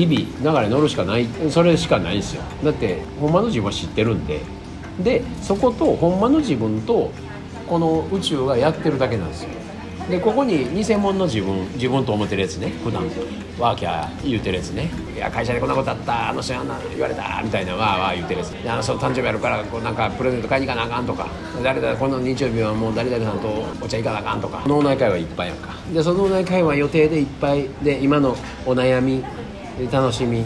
日々流れ乗るしかない、それしかないんですよ。だってほんまの自分は知ってるんで、でそことほんまの自分とこの宇宙がやってるだけなんですよ。でここに偽物の自分と思ってるやつね、普段ワーキャー言うてるやつね、いや会社でこんなことあった、あの人あんな言われたみたいなわーわー言うてるやつ、あの人誕生日やるからこうなんかプレゼント買いに行かなあかんとか、誰だこの日曜日はもう誰々さんとお茶行かなあかんとか、脳内会話いっぱいやんか。でその脳内会話予定でいっぱいで、今のお悩み楽しみ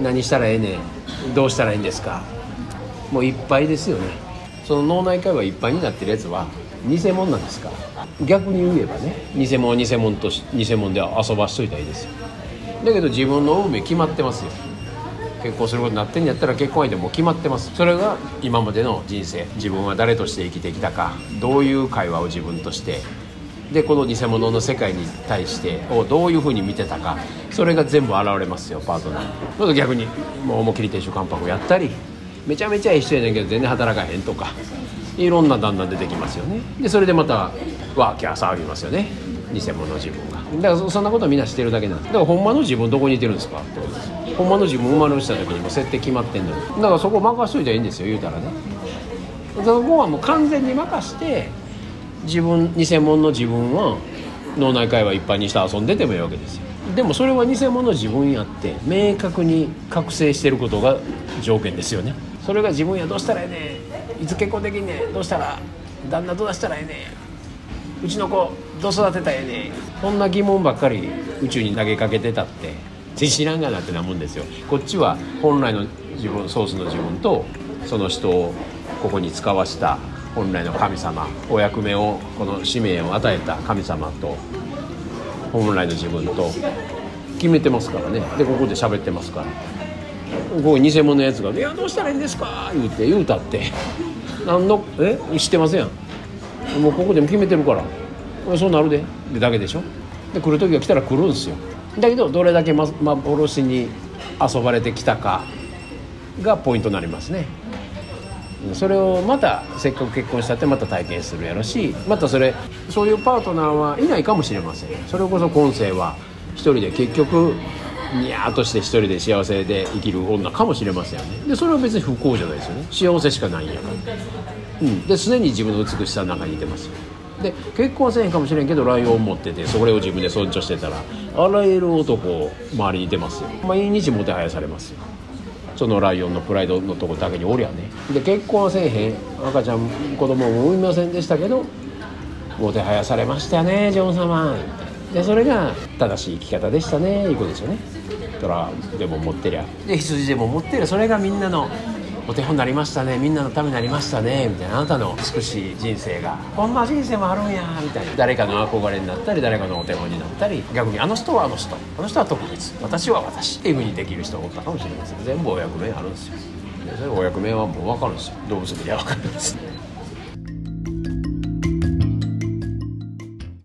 何したらええねん、どうしたらいいんですか、もういっぱいですよね。その脳内会話いっぱいになってるやつは偽物なんですから、逆に言えばね、偽物偽物と偽物で遊ばしといたらいいですよ。だけど自分の運命決まってますよ。結婚することになってんやったら結婚相手も決まってます。それが今までの人生、自分は誰として生きてきたか、どういう会話を自分としてで、この偽物の世界に対してをどういうふうに見てたか、それが全部現れますよ、パートナー。逆にもう思いっきり亭主関白をやったり、めちゃめちゃいい人やねんけど全然働かへんとか、いろんなだんだん出てきますよね。でそれでまたワーキャー騒ぎますよね、偽物の自分が。だからそんなことはみんなしてるだけなんです。だからほんまの自分どこにいてるんですかってことです。ほんまの自分生まれ落ちた時にもう設定決まってんのに、だからそこ任しといたらいいんですよ、言うたらね。そこはもう完全に任して、自分偽物の自分は脳内会話いっぱいにして遊んでてもいいわけですよ。でもそれは偽物の自分やって明確に覚醒してることが条件ですよね。それが自分や、どうしたらええねん、いつ結婚できんねん、どうしたら旦那どうしたらええねん、うちの子どう育てたらええねん、そんな疑問ばっかり宇宙に投げかけてたって全然知らんがなってなもんですよ。こっちは本来の自分、ソースの自分とその人をここに使わした本来の神様、お役目をこの使命を与えた神様と本来の自分と決めてますからね。でここで喋ってますから、こう偽物のやつが「いやどうしたらいいんですか」言うたって何の知ってませんやん、もうここでも決めてるからそうなるでってだけでしょ。で来る時が来たら来るんですよ。だけどどれだけ幻に遊ばれてきたかがポイントになりますね。それをまたせっかく結婚したってまた体験するやろし、またそういうパートナーはいないかもしれません。それこそ今世は一人で結局ニャーとして一人で幸せで生きる女かもしれませんよね。でそれは別に不幸じゃないですよね、幸せしかないんやから、うん、で常に自分の美しさの中にいてますよ。で結婚はせんかもしれんけどライオンを持ってて、それを自分で尊重してたらあらゆる男を周りにいてますよ。毎日もてはやされますよ、そのライオンのプライドのとこだけにおりゃね。で結婚はせえへん、赤ちゃん子供も産みませんでしたけどもてはやされましたね、ジョン様。でそれが正しい生き方でしたね、いいことですよね。トラでも持ってりゃで羊でも持ってりゃ、それがみんなのお手本になりましたね、みんなのためになりましたねみたいな、あなたの美しい人生がこんな人生もあるんやみたいな、誰かの憧れになったり誰かのお手本になったり、逆にあの人はあの人、あの人は特別、私は私っていうふうにできる人おったかもしれません。全部お役目あるんですよ。でそれお役目はもう分かるんですよ、動物で分かるんです